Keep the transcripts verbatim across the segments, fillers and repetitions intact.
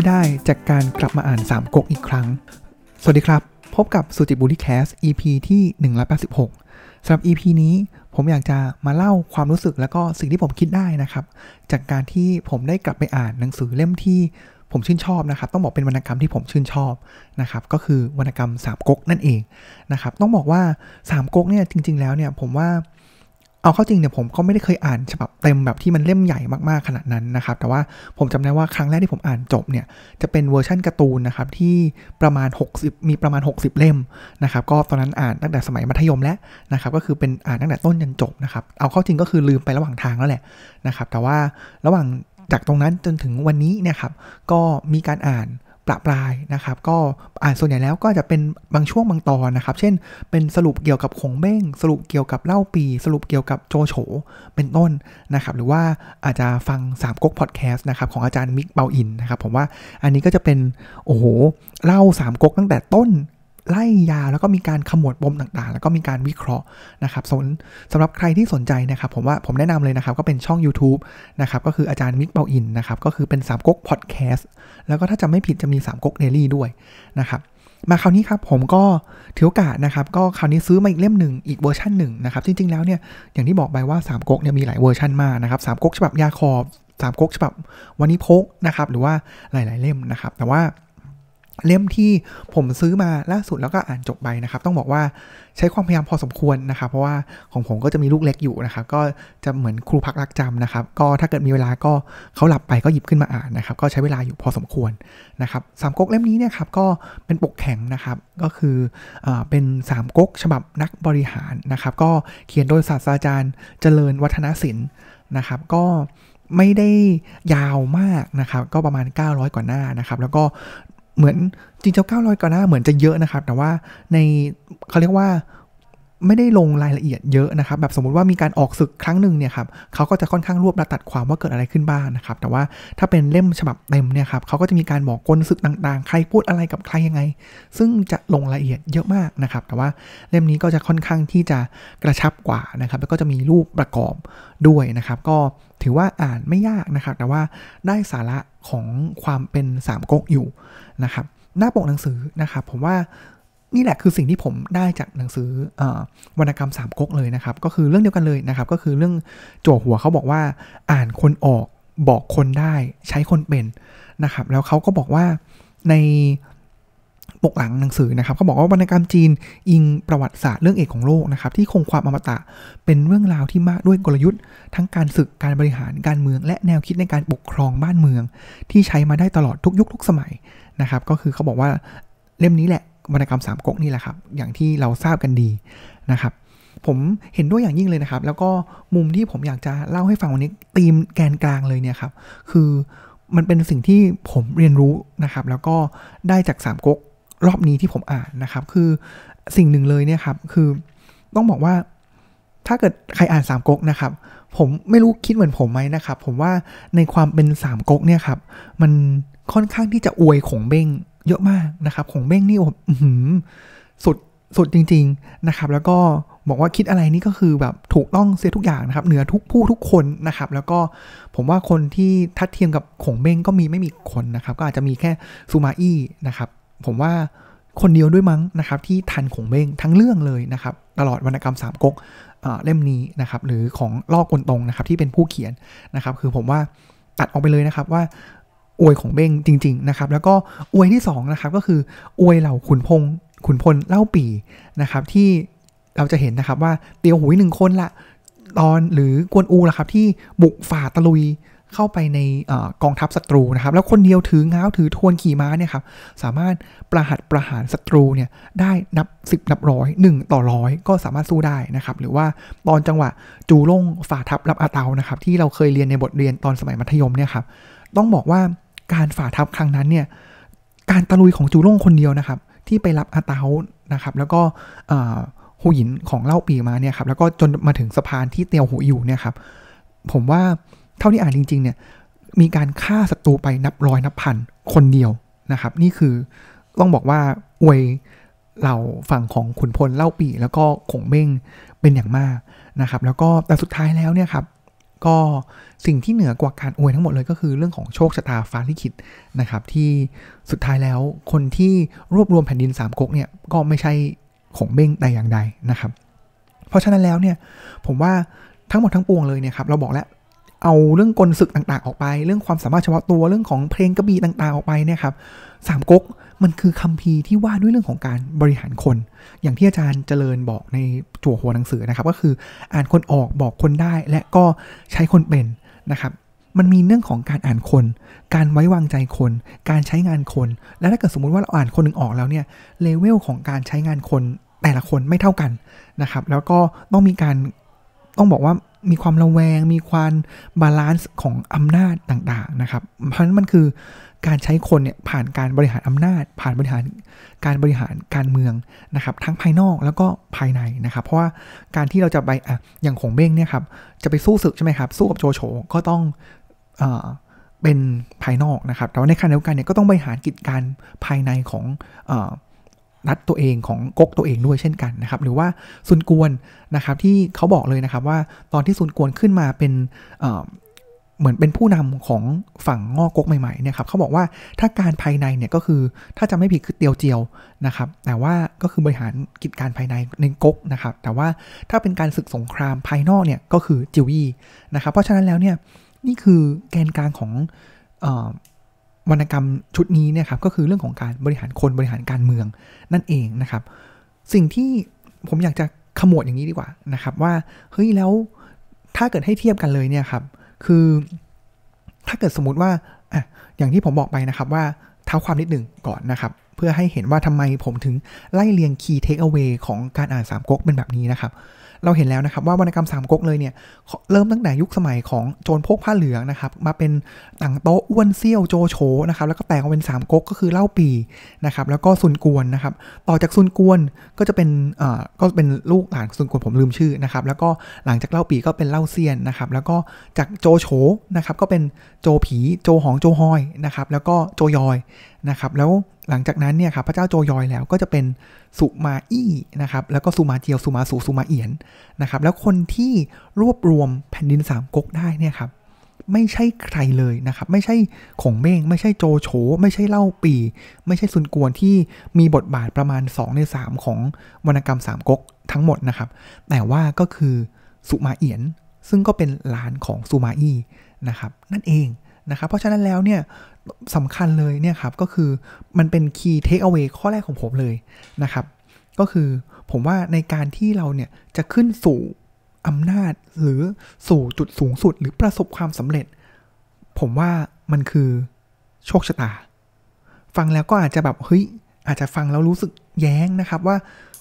ที่ได้จากการกลับมาอ่านสามก๊กอีกครั้งสวัสดีครับพบกับสุจิตบุรีแคส อี พี ที่หนึ่งร้อยแปดสิบหกสำหรับ อี พี นี้ผมอยากจะมาเล่าความรู้สึกและก็สิ่งที่ผมคิดได้นะครับจากการที่ผมได้กลับไปอ่านหนังสือเล่มที่ผมชื่นชอบนะครับต้องบอกเป็นวรรณกรรมที่ผมชื่นชอบนะครับก็คือวรรณกรรมสามก๊กนั่นเองนะครับต้องบอกว่าสามก๊กเนี่ยจริงๆแล้วเนี่ยผมว่าเอาเข้าจริงเนี่ยผมก็ไม่ได้เคยอ่านฉบับเต็มแบบที่มันเล่มใหญ่มากๆขนาดนั้นนะครับแต่ว่าผมจำได้ว่าครั้งแรกที่ผมอ่านจบเนี่ยจะเป็นเวอร์ชั่นการ์ตูนนะครับที่ประมาณหกสิบมีประมาณหกสิบเล่มนะครับก็ตอนนั้นอ่านตั้งแต่สมัยมัธยมแล้วนะครับก็คือเป็นอ่านตั้งแต่ต้นจนจบนะครับเอาเข้าจริงก็คือลืมไประหว่างทางแล้วแหละนะครับแต่ว่าระหว่างจากตรงนั้นจนถึงวันนี้เนี่ยครับก็มีการอ่านประปรายนะครับก็อ่านส่วนใหญ่แล้วก็จะเป็นบางช่วงบางตอนนะครับเช่นเป็นสรุปเกี่ยวกับขงเบ้งสรุปเกี่ยวกับเล่าปีสรุปเกี่ยวกับโจโฉเป็นต้นนะครับหรือว่าอาจจะฟังสามก๊กพอดแคสต์นะครับของอาจารย์มิกเบาอินนะครับผมว่าอันนี้ก็จะเป็นโอ้โหเล่าสามก๊กตั้งแต่ต้นไล่ยาวแล้วก็มีการขมวดปมต่างๆแล้วก็มีการวิเคราะห์นะครับส่วนสำหรับใครที่สนใจนะครับผมว่าผมแนะนำเลยนะครับก็เป็นช่อง YouTube นะครับก็คืออาจารย์มิกเบาอินนะครับก็คือเป็นสามก๊กพอดแคสต์แล้วก็ถ้าจำไม่ผิดจะมีสามก๊กเดลี่ด้วยนะครับมาคราวนี้ครับผมก็ถือโอกาสนะครับก็คราวนี้ซื้อมาอีกเล่มหนึ่งอีกเวอร์ชันหนึ่งนะครับจริงๆแล้วเนี่ยอย่างที่บอกไปว่าสามก๊กเนี่ยมีหลายเวอร์ชันมากนะครับสามก๊กฉบับยาคอบสามก๊กฉบับวานิพกนะครับหรือว่าหลายๆเล่มนะครับแต่ว่าเล่มที่ผมซื้อมาล่าสุดแล้วก็อ่านจบไปนะครับต้องบอกว่าใช้ความพยายามพอสมควรนะครับเพราะว่าของผมก็จะมีลูกเล็กอยู่นะครับก็จะเหมือนครูพักรักจำนะครับก็ถ้าเกิดมีเวลาก็เขาหลับไปก็หยิบขึ้นมาอ่านนะครับก็ใช้เวลาอยู่พอสมควรนะครับสามก๊กเล่มนี้เนี่ยครับก็เป็นปกแข็งนะครับก็คืออ่าเป็นสามก๊กฉบับนักบริหารนะครับก็เขียนโดยศาสตราจารย์เจริญวัฒนศิลป์นะครับก็ไม่ได้ยาวมากนะครับก็ประมาณเก้าร้อยกว่าหน้านะครับแล้วก็เหมือนจริงๆเก้าร้อยกว่าหน้าเหมือนจะเยอะนะครับแต่ว่าในเขาเรียกว่าไม่ได้ลงรายละเอียดเยอะนะครับแบบสมมุติว่ามีการออกศึกครั้งหนึ่งเนี่ยครับเขาก็จะค่อนข้างรวบรัดตัดความว่าเกิดอะไรขึ้นบ้าง น, นะครับแต่ว่าถ้าเป็นเล่มฉบับเต็มเนี่ยครับเขาก็จะมีการบอกกลศึกต่างๆใครพูดอะไรกับใครยังไงซึ่งจะลงรายละเอียดเยอะมากนะครับแต่ว่าเล่มนี้ก็จะค่อนข้างที่จะกระชับกว่านะครับแล้วก็จะมีรูปประกอบด้วยนะครับก็ถือว่าอ่านไม่ยากนะครับแต่ว่าได้สาระของความเป็นสามก๊กอยู่นะครับหน้าปกหนังสือนะครับผมว่านี่แหละคือสิ่งที่ผมได้จากหนังสือวรรณกรรมสามก๊กเลยนะครับก็คือเรื่องเดียวกันเลยนะครับก็คือเรื่องจั่วหัวเขาบอกว่าอ่านคนออกบอกคนได้ใช้คนเป็นนะครับแล้วเขาก็บอกว่าในปกหลังหนังสือนะครับเขาบอกว่าวรรณกรรมจีนอิงประวัติศาสตร์เรื่องเอกของโลกนะครับที่คงความอมตะเป็นเรื่องราวที่มากด้วยกลยุทธ์ทั้งการศึกการบริหารการเมืองและแนวคิดในการปกครองบ้านเมืองที่ใช้มาได้ตลอดทุกยุคทุกสมัยนะครับก็คือเขาบอกว่าเล่มนี้แหละวรรณกรรมสามก๊กนี่แหละครับอย่างที่เราทราบกันดีนะครับผมเห็นด้วยอย่างยิ่งเลยนะครับแล้วก็มุมที่ผมอยากจะเล่าให้ฟังวันนี้ธีมแกนกลางเลยเนี่ยครับคือมันเป็นสิ่งที่ผมเรียนรู้นะครับแล้วก็ได้จากสามก๊กรอบนี้ที่ผมอ่านนะครับคือสิ่งหนึ่งเลยเนี่ยครับคือต้องบอกว่าถ้าเกิดใครอ่านสามก๊กนะครับผมไม่รู้คิดเหมือนผมไหมนะครับผมว่าในความเป็นสามก๊กเนี่ยครับมันค่อนข้างที่จะอวยขงเบ้งเยอะมากนะครับขงเบ้งนี่สุดสุดจริงๆนะครับแล้วก็บอกว่าคิดอะไรนี่ก็คือแบบถูกต้องเสียทุกอย่างนะครับเหนือทุกผู้ทุกคนนะครับแล้วก็ผมว่าคนที่ทัดเทียมกับขงเบ้งก็มีไม่มีคนนะครับก็อาจจะมีแค่ซูมาอี้นะครับผมว่าคนเดียวด้วยมั้งนะครับที่ทันขงเบ้งทั้งเรื่องเลยนะครับตลอดวรรณกรรมสามก๊กเล่มนี้นะครับหรือของล่อกลตงนะครับที่เป็นผู้เขียนนะครับคือผมว่าตัดออกไปเลยนะครับว่าอวยของเบ้งจริงๆนะครับแล้วก็อวยที่สองนะครับก็คืออวยเหล่าขุนพงขุนพลเล่าปี่นะครับที่เราจะเห็นนะครับว่าเตียวหุยหนึ่งคนละตอนหรือกวนอูล่ะครับที่บุกฝ่าตะลุยเข้าไปในกองทัพศัตรูนะครับแล้วคนเดียวถือง้าวถือทวนขี่ม้าเนี่ยครับสามารถประหัตประหารศัตรูเนี่ยได้นับสิบนับร้อยหนึ่งต่อร้อยก็สามารถสู้ได้นะครับหรือว่าตอนจังหวะจูล่งฝ่าทัพรับอาเตานะครับที่เราเคยเรียนในบทเรียนตอนสมัยมัธยมเนี่ยครับต้องบอกว่าการฝ่าทัพครั้งนั้นเนี่ยการตะลุยของจูล่งคนเดียวนะครับที่ไปรับอาเตานะครับแล้วก็หูหยินของเล่าปีมาเนี่ยครับแล้วก็จนมาถึงสะพานที่เตียวหูอยู่เนี่ยครับผมว่าเท่าที่อ่านจริงๆเนี่ยมีการฆ่าศัตรูไปนับร้อยนับพันคนเดียวนะครับนี่คือต้องบอกว่าอวยเหล่าฝั่งของขุนพลเล่าปีแล้วก็ขงเบ้งเป็นอย่างมากนะครับแล้วก็แต่สุดท้ายแล้วเนี่ยครับ ก็สิ่งที่เหนือกว่าการอวยทั้งหมดเลยก็คือเรื่องของโชคชะตาฟ้าลิขิตนะครับที่สุดท้ายแล้วคนที่รวบรวมแผ่นดินสามก๊กเนี่ยก็ไม่ใช่ของเบ้งใดอย่างใดนะครับเพราะฉะนั้นแล้วเนี่ยผมว่าทั้งหมดทั้งปวงเลยเนี่ยครับเราบอกแล้วเอาเรื่องกลศึกต่างๆออกไปเรื่องความสามารถเฉพาะตัวเรื่องของเพลงกระบี่ต่างๆออกไปเนี่ยครับสามก๊กมันคือคัมภีร์ที่ว่าด้วยเรื่องของการบริหารคนอย่างที่อาจารย์เจริญบอกในจั่วหัวหนังสือนะครับก็คืออ่านคนออกบอกคนได้และก็ใช้คนเป็นนะครับมันมีเรื่องของการอ่านคนการไว้วางใจคนการใช้งานคนและถ้าเกิดสมมุติว่าเราอ่านคนหนึ่งออกแล้วเนี่ยเลเวลของการใช้งานคนแต่ละคนไม่เท่ากันนะครับแล้วก็ต้องมีการต้องบอกว่ามีความระแวงมีความบาลานซ์ของอำนาจต่างๆนะครับเพราะฉะนั้นมันคือการใช้คนเนี่ยผ่านการบริหารอำนาจผ่านบริหารการบริหารการเมืองนะครับทั้งภายนอกแล้วก็ภายในนะครับเพราะว่าการที่เราจะไปอ่ะอย่างของเบ้งเนี่ยครับจะไปสู้ศึกใช่ไหมครับสู้กับโจโฉก็ต้องเอ่อเป็นภายนอกนะครับแต่ว่าในขณะเดียวกันเนี่ยก็ต้องบริหารกิจการภายในของเอ่อรัฐตัวเองของก๊กตัวเองด้วยเช่นกันนะครับหรือว่าซุนกวนนะครับที่เขาบอกเลยนะครับว่าตอนที่ซุนกวนขึ้นมาเป็นเอ่อเหมือนเป็นผู้นำของฝั่งง่อก๊กใหม่ๆเนี่ยครับเขาบอกว่าถ้าการภายในเนี่ยก็คือถ้าจะไม่ผิดคือเตียวเจียวนะครับแต่ว่าก็คือบริหารกิจการภายในในก๊กนะครับแต่ว่าถ้าเป็นการศึกสงครามภายนอกเนี่ยก็คือจิวยี่นะครับเพราะฉะนั้นแล้วเนี่ยนี่คือแกนกลางของเอ่อวรรณกรรมชุดนี้เนี่ยครับก็คือเรื่องของการบริหารคนบริหารการเมืองนั่นเองนะครับสิ่งที่ผมอยากจะขมวดอย่างนี้ดีกว่านะครับว่าเฮ้ยแล้วถ้าเกิดให้เทียบกันเลยเนี่ยครับคือถ้าเกิดสมมุติว่าอ่ะอย่างที่ผมบอกไปนะครับว่าเท้าความนิดหนึ่งก่อนนะครับเพื่อให้เห็นว่าทำไมผมถึงไล่เรียง key take away ของการอ่านสามก๊กเป็นแบบนี้นะครับเราเห็นแล้วนะครับว่าวรรณกรรมสามก๊กเลยเนี่ยเริ่มตั้งแต่ยุคสมัยของโจรพกผ้าเหลืองนะครับมาเป็นต่างโต๊ะอ้วนเซี่ยวโจโฉนะครับแล้วก็แตกออกเป็นสามก๊กก็คือเล่าปีนะครับแล้วก็ซุนกวนนะครับต่อจากซุนกวนก็จะเป็นเอ่อก็เป็นลูกหลานซุนกวนผมลืมชื่อนะครับแล้วก็หลังจากเล่าปีก็เป็นเล่าเซียนนะครับแล้วก็จากโจโฉนะครับก็เป็นโจผีโจหองโจฮอยนะครับแล้วก็โจยอยนะครับแล้วหลังจากนั้นเนี่ยครับพระเจ้าโจยอยแล้วก็จะเป็นสุมาอี้นะครับแล้วก็สุมาเจียวสุมาสูสุมาเอียนนะครับแล้วคนที่รวบรวมแผ่นดินสามก๊กได้เนี่ยครับไม่ใช่ใครเลยนะครับไม่ใช่ของเบ้งไม่ใช่โจโฉไม่ใช่เล่าปีไม่ใช่ซุนกวนที่มีบทบาทประมาณสองในสามของวรรณกรรมสามก๊กทั้งหมดนะครับแต่ว่าก็คือสุมาเอียนซึ่งก็เป็นหลานของสุมาอี้นะครับนั่นเองนะครับเพราะฉะนั้นแล้วเนี่ยสำคัญเลยเนี่ยครับก็คือมันเป็น key take away ข้อแรกของผมเลยนะครับก็คือผมว่าในการที่เราเนี่ยจะขึ้นสู่อำนาจหรือสู่จุดสูงสุดหรือประสบความสำเร็จผมว่ามันคือโชคชะตาฟังแล้วก็อาจจะแบบเฮ้ยอาจจะฟังแล้วรู้สึกแย้งนะครับว่า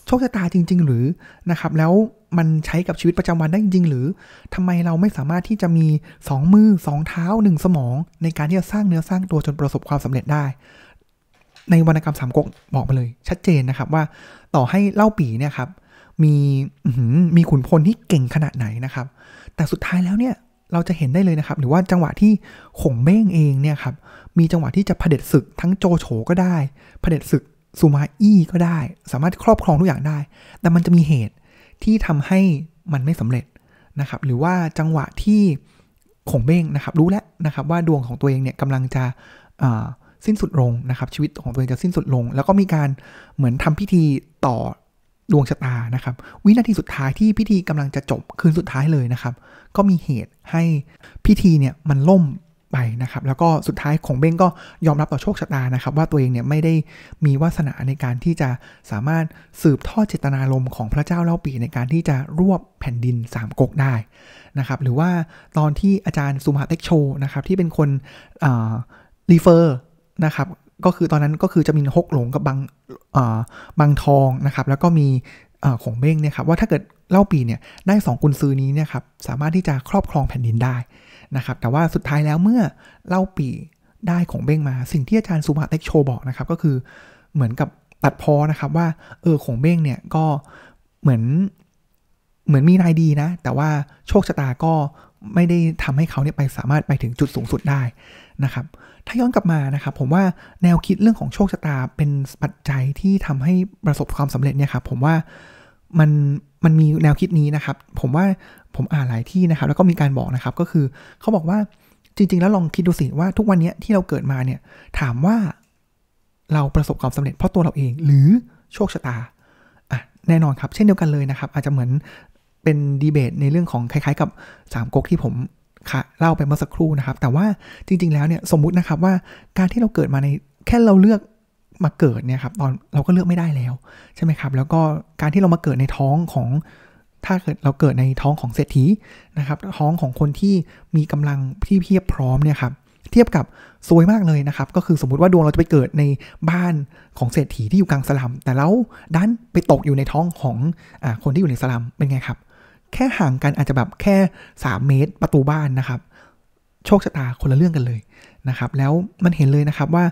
โชคชะตาจริงๆหรือนะครับแล้วมันใช้กับชีวิตประจำวันได้จริงๆหรือทำไมเราไม่สามารถที่จะมีสองมือสองเท้าหนึ่งสมองในการที่จะสร้างเนื้อสร้างตัวจนประสบความสำเร็จได้ในวรรณกรรมสามก๊กบอกไปเลยชัดเจนนะครับว่าต่อให้เล่าปีเนี่ยครับมีมีขุนพลที่เก่งขนาดไหนนะครับแต่สุดท้ายแล้วเนี่ยเราจะเห็นได้เลยนะครับหรือว่าจังหวะที่ข่งเบ้งเองเนี่ยครับมีจังหวะที่จะเผด็จศึกทั้งโจโฉก็ได้เผด็จศึกซูมาอี้ก็ได้สามารถครอบครองทุกอย่างได้แต่มันจะมีเหตุที่ทำให้มันไม่สำเร็จนะครับหรือว่าจังหวะที่ข่งเบ้งนะครับรู้แล้วนะครับว่าดวงของตัวเองเนี่ยกำลังจะสิ้นสุดลงนะครับชีวิตของตัวเองจะสิ้นสุดลงแล้วก็มีการเหมือนทำพิธีต่อดวงชะตานะครับวินาทีสุดท้ายที่พิธีกำลังจะจบคืนสุดท้ายเลยนะครับก็มีเหตุให้พิธีเนี่ยมันล่มไปนะครับแล้วก็สุดท้ายข่งเบ้งก็ยอมรับต่อโชคชะตานะครับว่าตัวเองเนี่ยไม่ได้มีวาสนาในการที่จะสามารถสืบทอดเจตนารมณ์ของพระเจ้าเล่าปี่ในการที่จะรวบแผ่นดินสามก๊กได้นะครับหรือว่าตอนที่อาจารย์สุมาเต็กโชนะครับที่เป็นคนรีเฟอร์นะครับก็คือตอนนั้นก็คือจะมีฮกหลงกับบางบางทองนะครับแล้วก็มีข่งเบ้งเนี่ยครับว่าถ้าเกิดเล่าปีเนี่ยได้สองกุญซือนี้เนี่ยครับสามารถที่จะครอบครองแผ่นดินได้นะครับแต่ว่าสุดท้ายแล้วเมื่อเล่าปีได้ข่งเบ้งมาสิ่งที่อาจารย์สุมาเต็กโชบอกนะครับก็คือเหมือนกับตัดพ้อนะครับว่าเออข่งเบ้งเนี่ยก็เหมือนเหมือนมีนายดีนะแต่ว่าโชคชะตาก็ไม่ได้ทำให้เขาเนี่ยไปสามารถไปถึงจุดสูงสุดได้นะครับถ้าย้อนกลับมานะครับผมว่าแนวคิดเรื่องของโชคชะตาเป็นปัจจัยที่ทำให้ประสบความสำเร็จเนี่ยครับผมว่ามัน มันมีแนวคิดนี้นะครับผมว่าผมอ่านหลายที่นะครับแล้วก็มีการบอกนะครับก็คือเขาบอกว่าจริงๆแล้วลองคิดดูสิว่าทุกวันนี้ที่เราเกิดมาเนี่ยถามว่าเราประสบความสำเร็จเพราะตัวเราเองหรือโชคชะตาอ่ะแน่นอนครับเช่นเดียวกันเลยนะครับอาจจะเหมือนเป็นดีเบตในเรื่องของคล้ายๆกับสามก๊กที่ผมเล่าไปเมื่อสักครู่นะครับแต่ว่าจริงๆแล้วเนี่ยสมมุตินะครับว่าการที่เราเกิดมาในแค่เราเลือกมาเกิดเนี่ยครับตอนเราก็เลือกไม่ได้แล้วใช่ไหมครับแล้วก็การที่เรามาเกิดในท้องของถ้าเกิดเราเกิดในท้องของเศรษฐีนะครับท้องของคนที่มีกำลังที่เพียบพร้อมเนี่ยครับเทียบกับซวยมากเลยนะครับก็คือสมมุติว่าดวงเราจะไปเกิดในบ้านของเศรษฐีที่อยู่กลางสลัมแต่แล้วดันไปตกอยู่ในท้องของอ่าคนที่อยู่ในสลัมเป็นไงครับแค่ห่างกันอาจจะแบบแค่สามเมตรประตูบ้านนะครับโชคชะตาคนละเรื่องกันเลยนะครับแล้วมันเห็นเลยนะครับว่า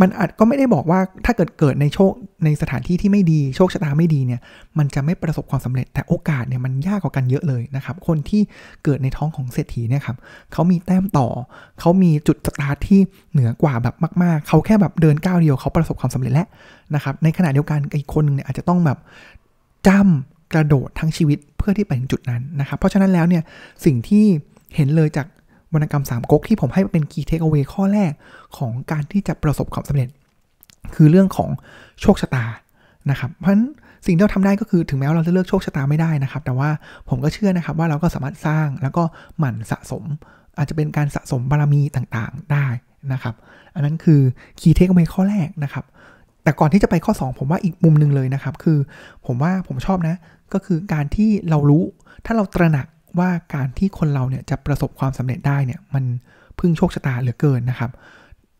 มันอาจก็ไม่ได้บอกว่าถ้าเกิดเกิดในโชคในสถานที่ที่ไม่ดีโชคชะตาไม่ดีเนี่ยมันจะไม่ประสบความสำเร็จแต่โอกาสเนี่ยมันยากกว่ากันเยอะเลยนะครับคนที่เกิดในท้องของเศรษฐีเนี่ยครับเขามีแต้มต่อเขามีจุดสตาร์ทที่เหนือกว่าแบบมากๆเขาแค่แบบเดินก้าวเดียวเขาประสบความสำเร็จแล้วนะครับในขณะเดียวกันอีกคนนึงเนี่ยอาจจะต้องแบบจำกระโดดทั้งชีวิตเพื่อที่ไปถึงจุดนั้นนะครับเพราะฉะนั้นแล้วเนี่ยสิ่งที่เห็นเลยจากวรรณกรรมสามก๊กที่ผมให้เป็นคีย์เทคเอาไว้ข้อแรกของการที่จะประสบความสำเร็จคือเรื่องของโชคชะตานะครับเพราะฉะนั้นสิ่งที่เราทำได้ก็คือถึงแม้ว่าเราจะเลือกโชคชะตาไม่ได้นะครับแต่ว่าผมก็เชื่อนะครับว่าเราก็สามารถสร้างแล้วก็หมั่นสะสมอาจจะเป็นการสะสมบารมีต่างๆได้นะครับอันนั้นคือคีย์เทคเอาไว้ข้อแรกนะครับแต่ก่อนที่จะไปข้อสองผมว่าอีกมุมนึงเลยนะครับคือผมว่าผมชอบนะก็คือการที่เรารู้ถ้าเราตระหนักว่าการที่คนเราเนี่ยจะประสบความสำเร็จได้เนี่ยมันพึ่งโชคชะตาเหลือเกินนะครับ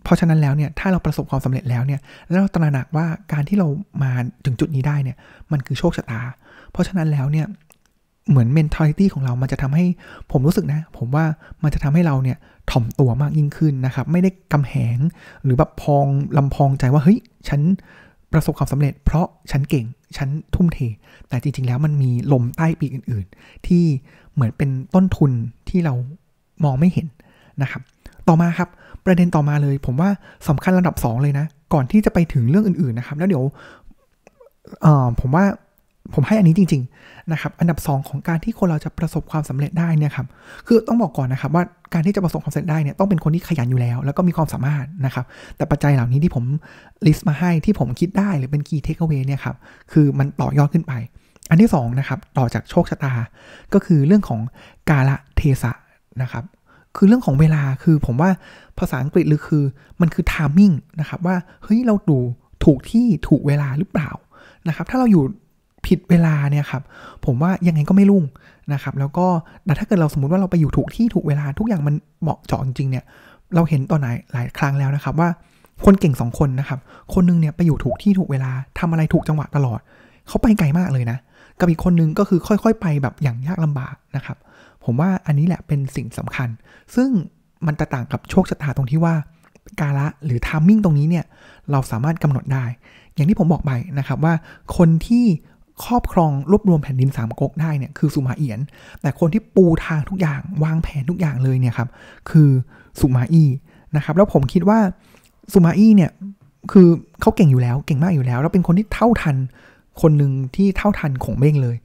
เพราะฉะนั้นแล้วเนี่ยถ้าเราประสบความสำเร็จแล้วเนี่ยแล้วเราตระหนักว่าการที่เรามาถึงจุดนี้ได้เนี่ยมันคือโชคชะตาเพราะฉะนั้นแล้วเนี่ยเหมือน mentality ของเรามันจะทำให้ผมรู้สึกนะผมว่ามันจะทำให้เราเนี่ยถ่อมตัวมากยิ่งขึ้นนะครับไม่ได้กำแหงหรือแบบพองลำพองใจว่าเฮ้ยฉันประสบความสำเร็จเพราะฉันเก่งฉันทุ่มเทแต่จริงๆแล้วมันมีลมใต้ปีกอื่นๆที่เหมือนเป็นต้นทุนที่เรามองไม่เห็นนะครับต่อมาครับประเด็นต่อมาเลยผมว่าสำคัญระดับสองเลยนะก่อนที่จะไปถึงเรื่องอื่นๆนะครับแล้วเดี๋ยวเอ่อผมว่าผมให้อันนี้จริงๆนะครับอันดับสองของการที่คนเราจะประสบความสำเร็จได้เนี่ยครับคือต้องบอกก่อนนะครับว่าการที่จะประสบความสำเร็จได้เนี่ยต้องเป็นคนที่ขยันอยู่แล้วแล้วก็มีความสามารถนะครับแต่ปัจจัยเหล่านี้ที่ผมลิสต์มาให้ที่ผมคิดได้หรือเป็น key takeaway เนี่ยครับคือมันต่อยอดขึ้นไปอันที่สองนะครับต่อจากโชคชะตาก็คือเรื่องของกาลเทศะนะครับคือเรื่องของเวลาคือผมว่าภาษาอังกฤษหรือคือมันคือ timing นะครับว่าเฮ้ยเราดูถูกที่ถูกเวลาหรือเปล่านะครับถ้าเราอยู่ผิดเวลาเนี่ยครับผมว่ายังไงก็ไม่รุ่งนะครับแล้วก็ถ้าเกิดเราสมมุติว่าเราไปอยู่ถูกที่ถูกเวลาทุกอย่างมันเหมาะเจาะจริงๆเนี่ยเราเห็นตอนไหนหลายครั้งแล้วนะครับว่าคนเก่งสองคนนะครับคนนึงเนี่ยไปอยู่ถูกที่ถูกเวลาทำอะไรถูกจังหวะตลอดเขาไปไกลมากเลยนะกับอีกคนนึงก็คือค่อยๆไปแบบอย่างยากลำบากนะครับผมว่าอันนี้แหละเป็นสิ่งสำคัญซึ่งมันต่างกับโชคชะตาตรงที่ว่ากาละหรือไทมิ่งตรงนี้เนี่ยเราสามารถกำหนดได้อย่างที่ผมบอกไปนะครับว่าคนที่ครอบครองรวบรวมแผ่นดินสามก๊กได้เนี่ยคือสุมาเอียนแต่คนที่ปูทางทุกอย่างวางแผนทุกอย่างเลยเนี่ยครับคือสุมาอี้นะครับแล้วผมคิดว่าสุมาอี้เนี่ยคือเขาเก่งอยู่แล้วเก่งมากอยู่แล้วแล้วเป็นคนที่เท่าทันคนหนึ่งที่เท่าทันขงเบ้งเลย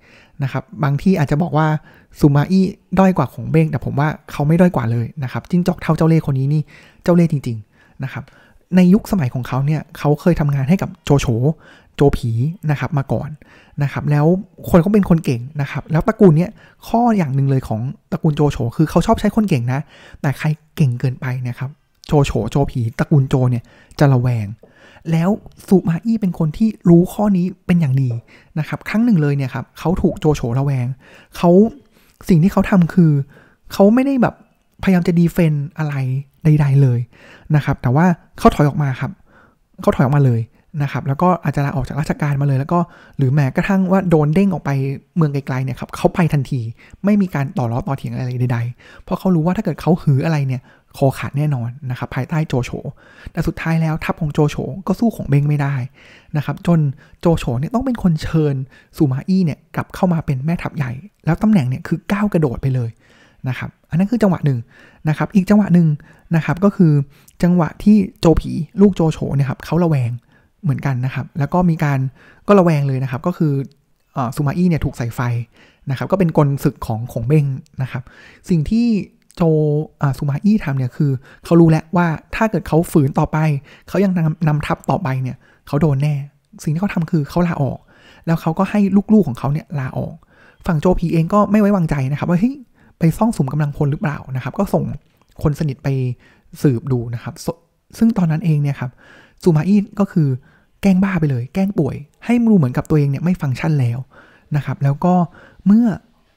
นะครับบางที่อาจจะบอกว่าสุมาอี้ด้อยกว่าขงเบ้งแต่ผมว่าเขาไม่ด้อยกว่าเลยนะครับจิ้งจอกเท่าเจ้าเล่ห์คนนี้นี่เจ้าเล่ห์จริงๆนะครับในยุคสมัยของเขาเนี่ยเขาเคยทำงานให้กับโจโฉโจผีนะครับมาก่อนนะครับแล้วคนเขาเป็นคนเก่งนะครับแล้วตระกูลเนี้ยข้ออย่างหนึ่งเลยของตระกูลโจโฉคือเขาชอบใช้คนเก่งนะแต่ใครเก่งเกินไปนะครับโจโฉโจผีตระกูลโจเนี่ยจะระแวงแล้วสุมาอี้เป็นคนที่รู้ข้อนี้เป็นอย่างดีนะครับครั้งหนึ่งเลยเนี่ยครับเขาถูกโจโฉระแวงเขาสิ่งที่เขาทำคือเขาไม่ได้แบบพยายามจะดีเฟนอะไรใดๆเลยนะครับแต่ว่าเขาถอยออกมาครับเขาถอยออกมาเลยนะครับแล้วก็อาจจะลาออกจากราชการมาเลยแล้วก็หรือแม้กระทั่งว่าโดนเด้งออกไปเมืองไกลๆเนี่ยครับเขาไปทันทีไม่มีการต่อล้อต่อเถียงอะไรใดๆเพราะเขารู้ว่าถ้าเกิดเขาหืออะไรเนี่ยคอขาดแน่นอนนะครับภายใต้โจโฉแต่สุดท้ายแล้วทัพของโจโฉก็สู้ของเบ้งไม่ได้นะครับจนโจโฉเนี่ยต้องเป็นคนเชิญสุมาอี้เนี่ยกลับเข้ามาเป็นแม่ทัพใหญ่แล้วตำแหน่งเนี่ยคือก้าวกระโดดไปเลยนะครับอันนั้นคือจังหวะหนึ่งนะครับอีกจังหวะหนึ่งนะครับก็คือจังหวะที่โจผีลูกโจโฉเนี่ยครับเขาระแวงเหมือนกันนะครับแล้วก็มีการก็ระแวงเลยนะครับก็คือ ซูมาอี้เนี่ยถูกใส่ไฟนะครับก็เป็นกลศึกของของเบ้งนะครับสิ่งที่โจซูมาอี้ทำเนี่ยคือเขารู้แล้วว่าถ้าเกิดเขาฝืนต่อไปเขายังนำนำทัพต่อไปเนี่ยเขาโดนแน่สิ่งที่เขาทำคือเขาลาออกแล้วเขาก็ให้ลูกๆของเขาเนี่ยลาออกฝั่งโจพีเองก็ไม่ไว้วางใจนะครับว่าเฮ้ยไปซ่องสุมกำลังพลหรือเปล่านะครับก็ส่งคนสนิทไปสืบดูนะครับซึ่งตอนนั้นเองเนี่ยครับซูมาอี้ก็คือแกล้งบ้าไปเลยแกล้งป่วยให้รู้เหมือนกับตัวเองเนี่ยไม่ฟังก์ชันแล้วนะครับแล้วก็เมื่อ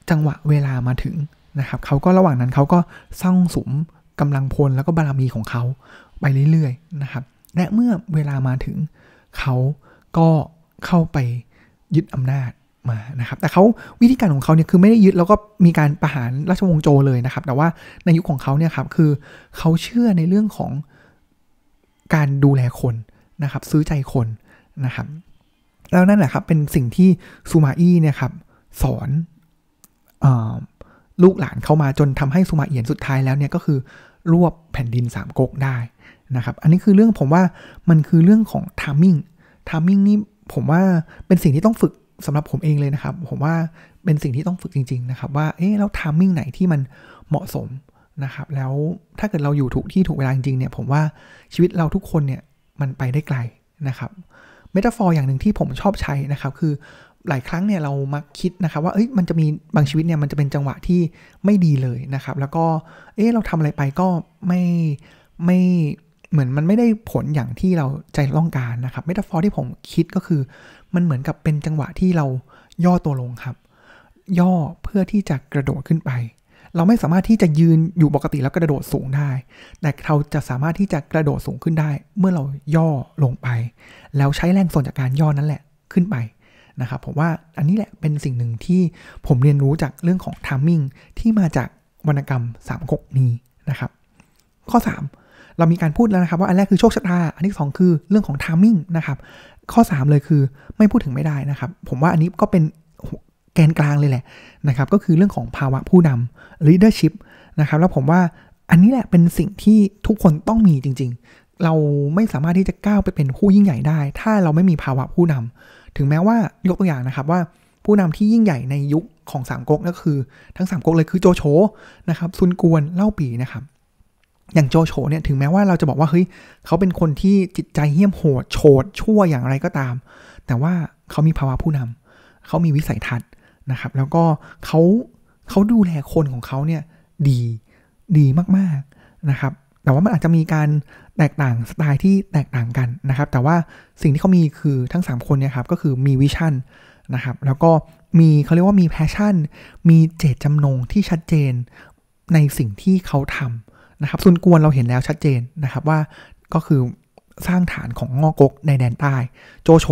จังหวะเวลามาถึงนะครับเขาก็ระหว่างนั้นเขาก็ซ่องสุมกำลังพลแล้วก็บารมีของเขาไปเรื่อยๆนะครับและเมื่อเวลามาถึงเขาก็เข้าไปยึดอำนาจมานะครับแต่เขาวิธีการของเขาเนี่ยคือไม่ได้ยึดแล้วก็มีการประหารราชวงศ์โจเลยนะครับแต่ว่าในยุค ข, ของเขาเนี่ยครับคือเขาเชื่อในเรื่องของการดูแลคนนะครับซื้อใจคนนะครับแล้วนั่นแหละครับเป็นสิ่งที่ซูมาอี้เนี่ยครับสอนเอ่อลูกหลานเข้ามาจนทำให้ซูมาเอียนสุดท้ายแล้วเนี่ยก็คือรวบแผ่นดินสามก๊กได้นะครับอันนี้คือเรื่องผมว่ามันคือเรื่องของทามมิ่งทามมิ่งนี่ผมว่าเป็นสิ่งที่ต้องฝึกสำหรับผมเองเลยนะครับผมว่าเป็นสิ่งที่ต้องฝึกจริงๆนะครับว่าเอ๊ะแล้วทามมิ่งไหนที่มันเหมาะสมนะครับแล้วถ้าเกิดเราอยู่ถูกที่ถูกเวลาจริงๆเนี่ยผมว่าชีวิตเราทุกคนเนี่ยมันไปได้ไกลนะครับเมตาฟอร์อย่างหนึ่งที่ผมชอบใช้นะครับคือหลายครั้งเนี่ยเรามักคิดนะครับว่าเอ้ยมันจะมีบางชีวิตเนี่ยมันจะเป็นจังหวะที่ไม่ดีเลยนะครับแล้วก็เอ๊ะเราทำอะไรไปก็ไม่ไม่เหมือนมันไม่ได้ผลอย่างที่เราใจต้องการนะครับเมตาฟอร์ที่ผมคิดก็คือมันเหมือนกับเป็นจังหวะที่เราย่อตัวลงครับย่อเพื่อที่จะกระโดดขึ้นไปเราไม่สามารถที่จะยืนอยู่ปกติแล้วกระโดดสูงได้แต่เราจะสามารถที่จะกระโดดสูงขึ้นได้เมื่อเราย่อลงไปแล้วใช้แรงส่วนจากการย่อนั่นแหละขึ้นไปนะครับผมว่าอันนี้แหละเป็นสิ่งหนึ่งที่ผมเรียนรู้จากเรื่องของทามมิ่งที่มาจากวรรณกรรมสามก๊กนี้นะครับข้อสามเรามีการพูดแล้วนะครับว่าอันแรกคือโชคชะตาอันที่สองคือเรื่องของทามมิ่งนะครับข้อสามเลยคือไม่พูดถึงไม่ได้นะครับผมว่าอันนี้ก็เป็นแกนกลางเลยแหละนะครับก็คือเรื่องของภาวะผู้นำ leadership นะครับแล้วผมว่าอันนี้แหละเป็นสิ่งที่ทุกคนต้องมีจริงๆเราไม่สามารถที่จะก้าวไปเป็นผู้ยิ่งใหญ่ได้ถ้าเราไม่มีภาวะผู้นำถึงแม้ว่ายกตัวอย่างนะครับว่าผู้นำที่ยิ่งใหญ่ในยุคของสามก๊กก็คือทั้งสามก๊กเลยคือโจโฉนะครับซุนกวนเล่าปี่นะครับอย่างโจโฉเนี่ยถึงแม้ว่าเราจะบอกว่าเฮ้ยเขาเป็นคนที่จิตใจเหี้ยมโหดโฉดชั่วอย่างไรก็ตามแต่ว่าเขามีภาวะผู้นำเขามีวิสัยทัศน์นะครับแล้วก็เขาเขาดูแลคนของเขาเนี่ยดีดีมากๆนะครับแต่ว่ามันอาจจะมีการแตกต่างสไตล์ที่แตกต่างกันนะครับแต่ว่าสิ่งที่เขามีคือทั้งสามคนเนี่ยครับก็คือมีวิชั่นนะครับแล้วก็มีเขาเรียกว่ามีแพชชั่นมีเจตจำนงที่ชัดเจนในสิ่งที่เขาทำนะครับซุนกวนเราเห็นแล้วชัดเจนนะครับว่าก็คือสร้างฐานของง่อก๊กในแดนใต้โจโฉ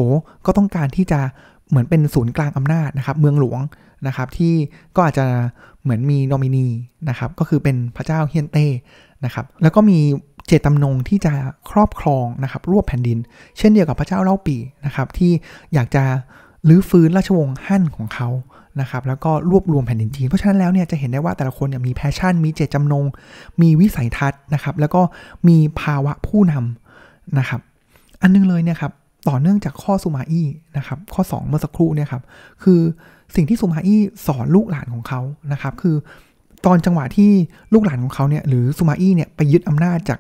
ก็ต้องการที่จะเหมือนเป็นศูนย์กลางอำนาจนะครับเมืองหลวงนะครับที่ก็อาจจะเหมือนมีโนมินีนะครับก็คือเป็นพระเจ้าเฮียนเต้นะครับแล้วก็มีเจตจำนงที่จะครอบครองนะครับรวบแผ่นดินเช่นเดียวกับพระเจ้าเล่าปี่นะครับที่อยากจะรื้อฟื้นราชวงศ์ฮั่นของเขานะครับแล้วก็รวบรวมแผ่นดินจีนเพราะฉะนั้นแล้วเนี่ยจะเห็นได้ว่าแต่ละคนเนี่ยมีแพชชั่นมีเจตจำนงมีวิสัยทัศน์นะครับแล้วก็มีภาวะผู้นำนะครับอันนึงเลยเนี่ยครับต่อเนื่องจากข้อซูมาอี้นะครับข้อสองเมื่อสักครู่เนี่ยครับคือสิ่งที่ซูมาอี้สอนลูกหลานของเขานะครับคือตอนจังหวะที่ลูกหลานของเขาเนี่ยหรือซูมาอี้เนี่ยไปยึดอำนาจจาก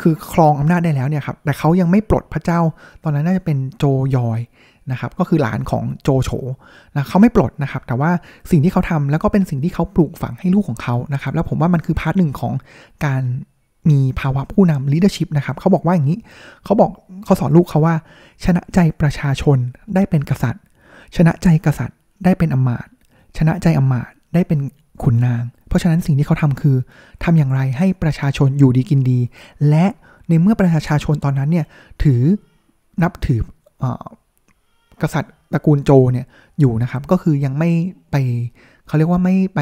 คือครองอำนาจได้แล้วเนี่ยครับแต่เขายังไม่ปลดพระเจ้าตอนนั้นน่าจะเป็นโจยอยนะครับก็คือหลานของโจโฉนะเขาไม่ปลดนะครับแต่ว่าสิ่งที่เขาทำแล้วก็เป็นสิ่งที่เขาปลูกฝังให้ลูกของเขานะครับแล้วผมว่ามันคือพาร์ทหนึ่งของการมีภาวะผู้นำ leadership นะครับเขาบอกว่าอย่างนี้เขาบอกเขาสอนลูกเขาว่าชนะใจประชาชนได้เป็นกษัตริย์ชนะใจกษัตริย์ได้เป็นอำมาตย์ชนะใจอำมาตย์ได้เป็นขุนนางเพราะฉะนั้นสิ่งที่เขาทำคือทำอย่างไรให้ประชาชนอยู่ดีกินดีและในเมื่อประชาชนตอนนั้นเนี่ยถือนับถือกษัตริย์ตระกูลโจเนี่ยอยู่นะครับก็คือยังไม่ไปเขาเรียกว่าไม่ไป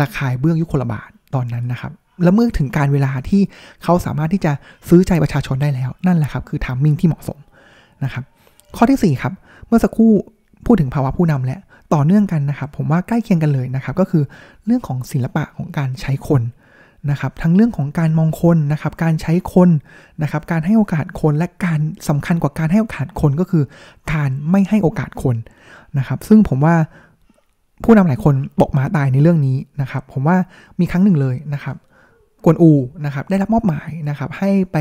ระคายเบื้องยุคลบาทตอนนั้นนะครับแล้วเมื่อถึงการเวลาที่เขาสามารถที่จะซื้อใจประชาชนได้แล้วนั่นแหละครับคือทามมิ่งที่เหมาะสมนะครับข้อที่สี่ครับเมื่อสักครู่พูดถึงภาวะผู้นำและต่อเนื่องกันนะครับผมว่าใกล้เคียงกันเลยนะครับก็คือเรื่องของศิลปะของการใช้คนนะครับทั้งเรื่องของการมองคนนะครับการใช้คนนะครับการให้โอกาสคนและการสำคัญกว่าการให้โอกาสคนก็คือการไม่ให้โอกาสคน นะครับซึ่งผมว่าผู้นำหลายคนตกม้าตายในเรื่องนี้นะครับผมว่ามีครั้งหนึ่งเลยนะครับกวนอูนะครับได้รับมอบหมายนะครับให้ไป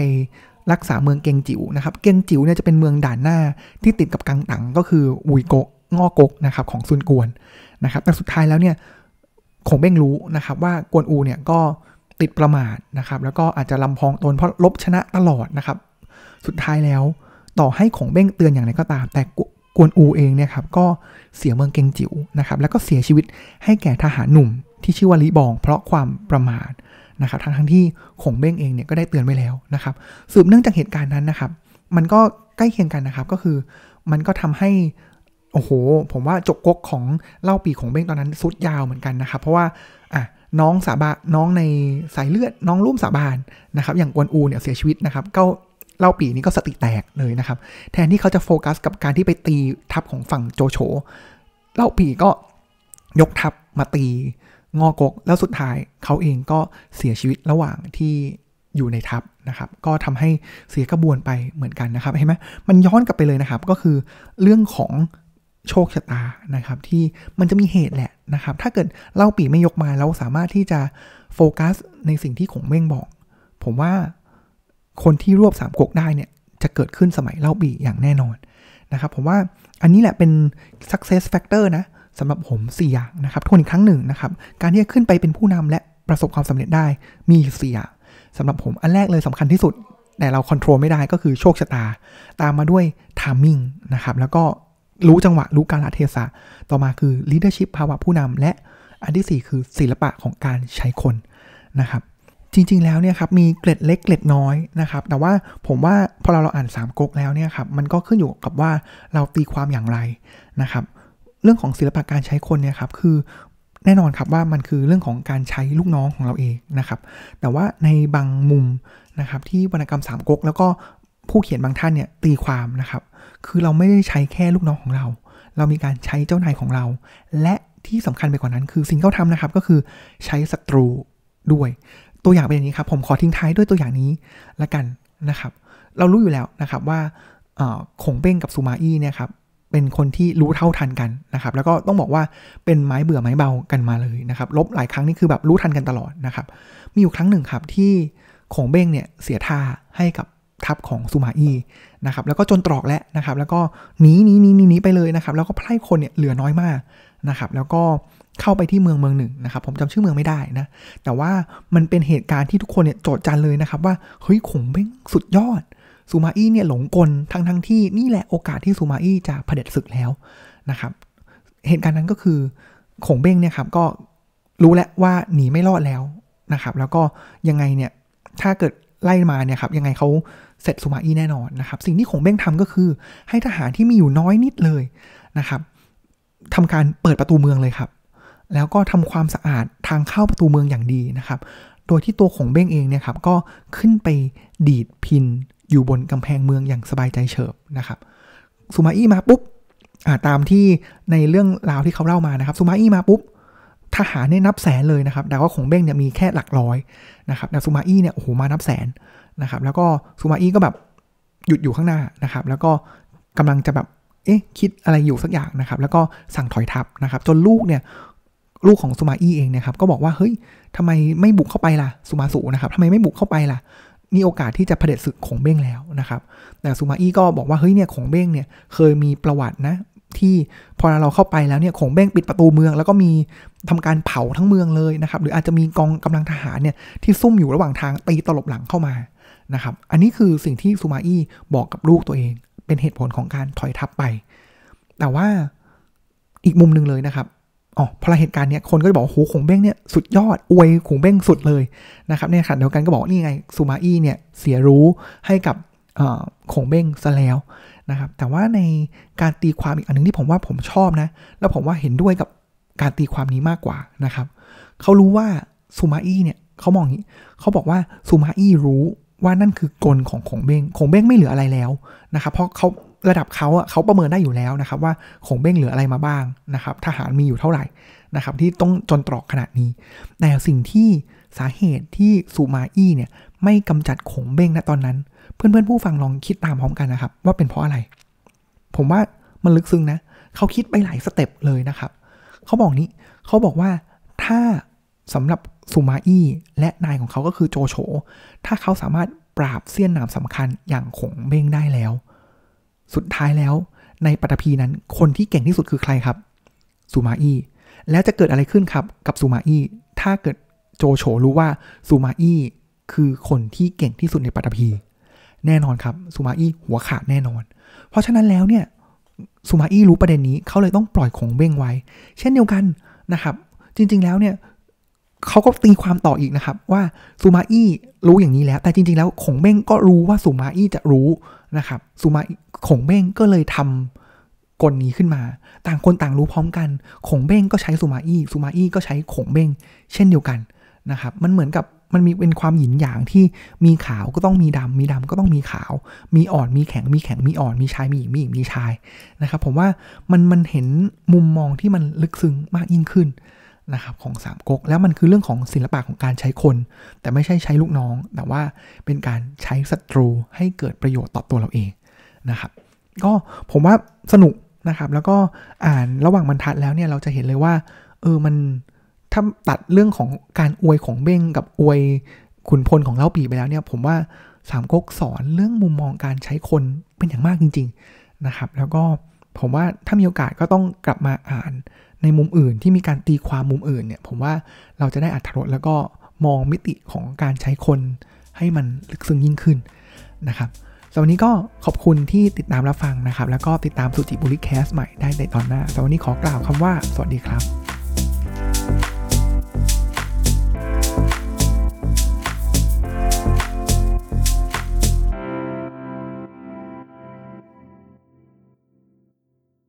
รักษาเมืองเกียงจิ๋วนะครับเกียงจิ๋วเนี่ยจะเป็นเมืองด่านหน้าที่ติดกับกังตังก็คืออุยโกะง่อกกนะครับของซุนกวนนะครับแต่สุดท้ายแล้วเนี่ยคงเบ้งรู้นะครับว่ากวนอูเนี่ยก็ติดประมาทนะครับแล้วก็อาจจะลำพองตนเพราะลบชนะตลอดนะครับสุดท้ายแล้วต่อให้คงเบ้งเตือนอย่างไรก็ตามแต่กวนอูเองเนี่ยครับก็เสียเมืองเกียงจิ๋วนะครับแล้วก็เสียชีวิตให้แก่ทหารหนุ่มที่ชื่อว่าลิบองเพราะความประมาทนะครับทั้งทั้งที่คงเบ้งเองเนี่ยก็ได้เตือนไว้แล้วนะครับสืบเนื่องจากเหตุการณ์นั้นนะครับมันก็ใกล้เคียงกันนะครับก็คือมันก็ทำให้โอ้โหผมว่าจกกกของเล่าปีคงเบ้งตอนนั้นสุดยาวเหมือนกันนะครับเพราะว่าอ่ะน้องสาบานน้องในสายเลือดน้องร่วมสาบานนะครับอย่างกวนอูเนี่ยเสียชีวิตนะครับก็เล่าปีนี้ก็สติแตกเลยนะครับแทนที่เขาจะโฟกัสกับการที่ไปตีทัพของฝั่งโจโฉเล่าปีก็ยกทัพมาตีงอกกแล้วสุดท้ายเขาเองก็เสียชีวิตระหว่างที่อยู่ในทัพนะครับก็ทำให้เสียกระบวนไปเหมือนกันนะครับเห็นไหมมันย้อนกลับไปเลยนะครับก็คือเรื่องของโชคชะตานะครับที่มันจะมีเหตุแหละนะครับถ้าเกิดเล่าปี่ไม่ยกมาเราสามารถที่จะโฟกัสในสิ่งที่คงเบ้งบอกผมว่าคนที่รวบสามก๊กได้เนี่ยจะเกิดขึ้นสมัยเล่าปี่อย่างแน่นอนนะครับผมว่าอันนี้แหละเป็น success factor นะสำหรับผมสี่อย่างนะครับทวนอีกครั้งหนึ่งนะครับการที่จะขึ้นไปเป็นผู้นำและประสบความสำเร็จได้มีสี่อย่างสำหรับผมอันแรกเลยสำคัญที่สุดแต่เราควบคุมไม่ได้ก็คือโชคชะตาตามมาด้วย timing นะครับแล้วก็รู้จังหวะรู้กาลเทศะต่อมาคือ leadership ภาวะผู้นำและอันที่สี่คือศิลปะของการใช้คนนะครับจริงๆแล้วเนี่ยครับมีเกร็ดเล็กเกร็ดน้อยนะครับแต่ว่าผมว่าพอเราเราอ่านสามก๊กแล้วเนี่ยครับมันก็ขึ้นอยู่กับว่าเราตีความอย่างไรนะครับเรื่องของศิลปะการใช้คนเนี่ยครับคือแน่นอนครับว่ามันคือเรื่องของการใช้ลูกน้องของเราเองนะครับแต่ว่าในบางมุมนะครับที่วรรณกรรมสามก๊กแล้วก็ผู้เขียนบางท่านเนี่ยตีความนะครับคือเราไม่ได้ใช้แค่ลูกน้องของเราเรามีการใช้เจ้านายของเราและที่สำคัญไปกว่านั้นคือสิ่งที่เขาทำนะครับก็คือใช้ศัตรูด้วยตัวอย่างเป็นอย่างนี้ครับผมขอทิ้งท้ายด้วยตัวอย่างนี้ละกันนะครับเรารู้อยู่แล้วนะครับว่าคงเบ้งกับซูมาอี้เนี่ยครับเป็นคนที่รู้เท่าทันกันนะครับแล้วก็ต้องบอกว่าเป็นไม้เบื่อไม้เบากันมาเลยนะครับลบหลายครั้งนี่คือแบบรู้ทันกันตลอดนะครับมีอยู่ครั้งหนึ่งครับที่คงเบ้งเนี่ยเสียท่าให้กับทัพของซูมาอี้นะครับแล้วก็จนตรอกแล้วนะครับแล้วก็หนีหนีหนีหนีไปเลยนะครับแล้วก็ไพร่คนเนี่ยเหลือน้อยมากนะครับแล้วก็เข้าไปที่เมืองเมืองหนึ่งนะครับผมจำชื่อเมืองไม่ได้นะแต่ว่ามันเป็นเหตุการณ์ที่ทุกคนเนี่ยโจทย์จันเลยนะครับว่าเฮ้ยคงเบ้งสุดยอดซูมาอี้เนี่ยหลงกลทั้งทั้งที่นี่แหละโอกาสที่ซูมาอี้จะเผด็จศึกแล้วนะครับเหตุการณ์นั้นก็คือคงเบ้งเนี่ยครับก็รู้แล้วว่าหนีไม่รอดแล้วนะครับแล้วก็ยังไงเนี่ยถ้าเกิดไล่มาเนี่ยครับยังไงเขาเสร็จซูมาอี้แน่นอนนะครับสิ่งที่คงเบ้งทำก็คือให้ทหารที่มีอยู่น้อยนิดเลยนะครับทำการเปิดประตูเมืองเลยครับแล้วก็ทำความสะอาดทางเข้าประตูเมืองอย่างดีนะครับโดยที่ตัวคงเบ้งเองเนี่ยครับก็ขึ้นไปดีดพินอยู่บนกำแพงเมืองอย่างสบายใจเฉิบนะครับซูมาอี้มาปุ๊บตามที่ในเรื่องราวที่เขาเล่ามานะครับซูมาอี้มาปุ๊บทหารเนี่ยนับแสนเลยนะครับแต่ว่าคงเบ้งเนี่ยมีแค่หลักร้อยนะครับแต่ซูมาอี้เนี่ยโอ้โหมานับแสนนะครับแล้วก็ซูมาอี้ก็แบบหยุดอยู่ข้างหน้านะครับแล้วก็กำลังจะแบบเอ๊ะคิดอะไรอยู่สักอย่างนะครับแล้วก็สั่งถอยทัพนะครับจนลูกเนี่ยลูกของซูมาอี้เองเนี่ยครับก็บอกว่าเฮ้ยทำไมไม่บุกเข้าไปล่ะซูมาสุนะครับทำไมไม่บุกเข้าไปล่ะนี่โอกาสที่จะเผด็จศึกคงเบ้งแล้วนะครับแต่ซูมาอี้ก็บอกว่าเฮ้ยเนี่ยคงเบ้งเนี่ยเคยมีประวัตินะที่พอเราเข้าไปแล้วเนี่ยคงเบ้งปิดประตูเมืองแล้วก็มีทำการเผาทั้งเมืองเลยนะครับหรืออาจจะมีกองกำลังทหารเนี่ยที่ซุ่มอยู่ระหว่างทางตีตลบหลังเข้ามานะครับอันนี้คือสิ่งที่ซูมาอี้บอกกับลูกตัวเองเป็นเหตุผลของการถอยทัพไปแต่ว่าอีกมุมหนึ่งเลยนะครับอ๋อพอเหตุการณ์เนี้ยคนก็จะบอกโหคงเบ้งเนี่ยสุดยอดอวยคงเบ้งสุดเลยนะครับเนี่ยค่ะเดียวกันก็บอกนี่ไงซูมาอี้เนี่ยเสียรู้ให้กับคงเบ้งซะแล้วนะครับแต่ว่าในการตีความอีกอันนึงที่ผมว่าผมชอบนะแล้วผมว่าเห็นด้วยกับการตีความนี้มากกว่านะครับเขารู้ว่าซูมาอี้เนี่ยเขามองอย่างนี้เขาบอกว่าซูมาอี้รู้ว่านั่นคือกลของคงเบ้งคงเบ้งไม่เหลืออะไรแล้วนะครับเพราะเขาระดับเขาอะเขาประเมินได้อยู่แล้วนะครับว่าคงเบ้งเหลืออะไรมาบ้างนะครับทหารมีอยู่เท่าไหร่นะครับที่ต้องจนตรอกขนาดนี้แต่สิ่งที่สาเหตุที่ซูมาอี้เนี่ยไม่กำจัดคงเบ้งณตอนนั้นเพื่อนๆผู้ฟังลองคิดตามพร้อมกันนะครับว่าเป็นเพราะอะไรผมว่ามันลึกซึ้งนะ เขาคิดไปหลายสเต็ปเลยนะครับเขาบอกนี้เขาบอกว่าถ้าสำหรับซูมาอี้และนายของเขาก็คือโจโฉถ้าเขาสามารถปราบเสี้ยนนามสำคัญอย่างขงเบ้งได้แล้วสุดท้ายแล้วในปฐพีนั้นคนที่เก่งที่สุดคือใครครับซูมาอี้แล้วจะเกิดอะไรขึ้นครับกับซูมาอี้ถ้าเกิดโจโฉรู้ว่าซูมาอี้คือคนที่เก่งที่สุดในปฐพีแน่นอนครับซูมาอี้หัวขาดแน่นอนเพราะฉะนั้นแล้วเนี่ยซูมาอี้รู้ประเด็นนี้เขาเลยต้องปล่อยขงเบ้งไว้เช่นเดียวกันนะครับจริงๆแล้วเนี่ยเขาก็ตีความต่ออีกนะครับว่าซูมาอี้รู้อย่างนี้แล้วแต่จริงๆแล้วขงเบ้งก็รู้ว่าซูมาอี้จะรู้นะครับซูมาอี้ขงเบ้งก็เลยทำกลนี้ขึ้นมาต่างคนต่างรู้พร้อมกันขงเบ้งก็ใช้ซูมาอี้ซูมาอี้ก็ใช้ขงเบ้งเช่นเดียวกันนะครับมันเหมือนกับมันมีเป็นความหยินหยางที่มีขาวก็ต้องมีดำมีดำก็ต้องมีขาวมีอ่อนมีแข็งมีแข็งมีอ่อนมีชายมีหญิงมีหญิงมีชายนะครับผมว่ามันมันเห็นมุมมองที่มันลึกซึ้งมากยิ่งขึ้นนะครับของสามก๊กแล้วมันคือเรื่องของศิลปะของการใช้คนแต่ไม่ใช่ใช้ลูกน้องแต่ว่าเป็นการใช้ศัตรูให้เกิดประโยชน์ต่อตัวเราเองนะครับก็ผมว่าสนุกนะครับแล้วก็อ่านระหว่างบรรทัดแล้วเนี่ยเราจะเห็นเลยว่าเออมันถ้าตัดเรื่องของการอวยของเบ้งกับอวยขุนพลของเล่าปี่ไปแล้วเนี่ยผมว่าสามก๊กสอนเรื่องมุมมองการใช้คนเป็นอย่างมากจริงๆนะครับแล้วก็ผมว่าถ้ามีโอกาสก็ต้องกลับมาอ่านในมุมอื่นที่มีการตีความมุมอื่นเนี่ยผมว่าเราจะได้อรรถรสแล้วก็มองมิติของการใช้คนให้มันลึกซึ้งยิ่งขึ้นนะครับสำหรับวันนี้ก็ขอบคุณที่ติดตามรับฟังนะครับแล้วก็ติดตามสุจิบุริแคสใหม่ได้ในตอนหน้าสำหรับวันนี้ขอกล่าวคำว่าสวัสดีครับ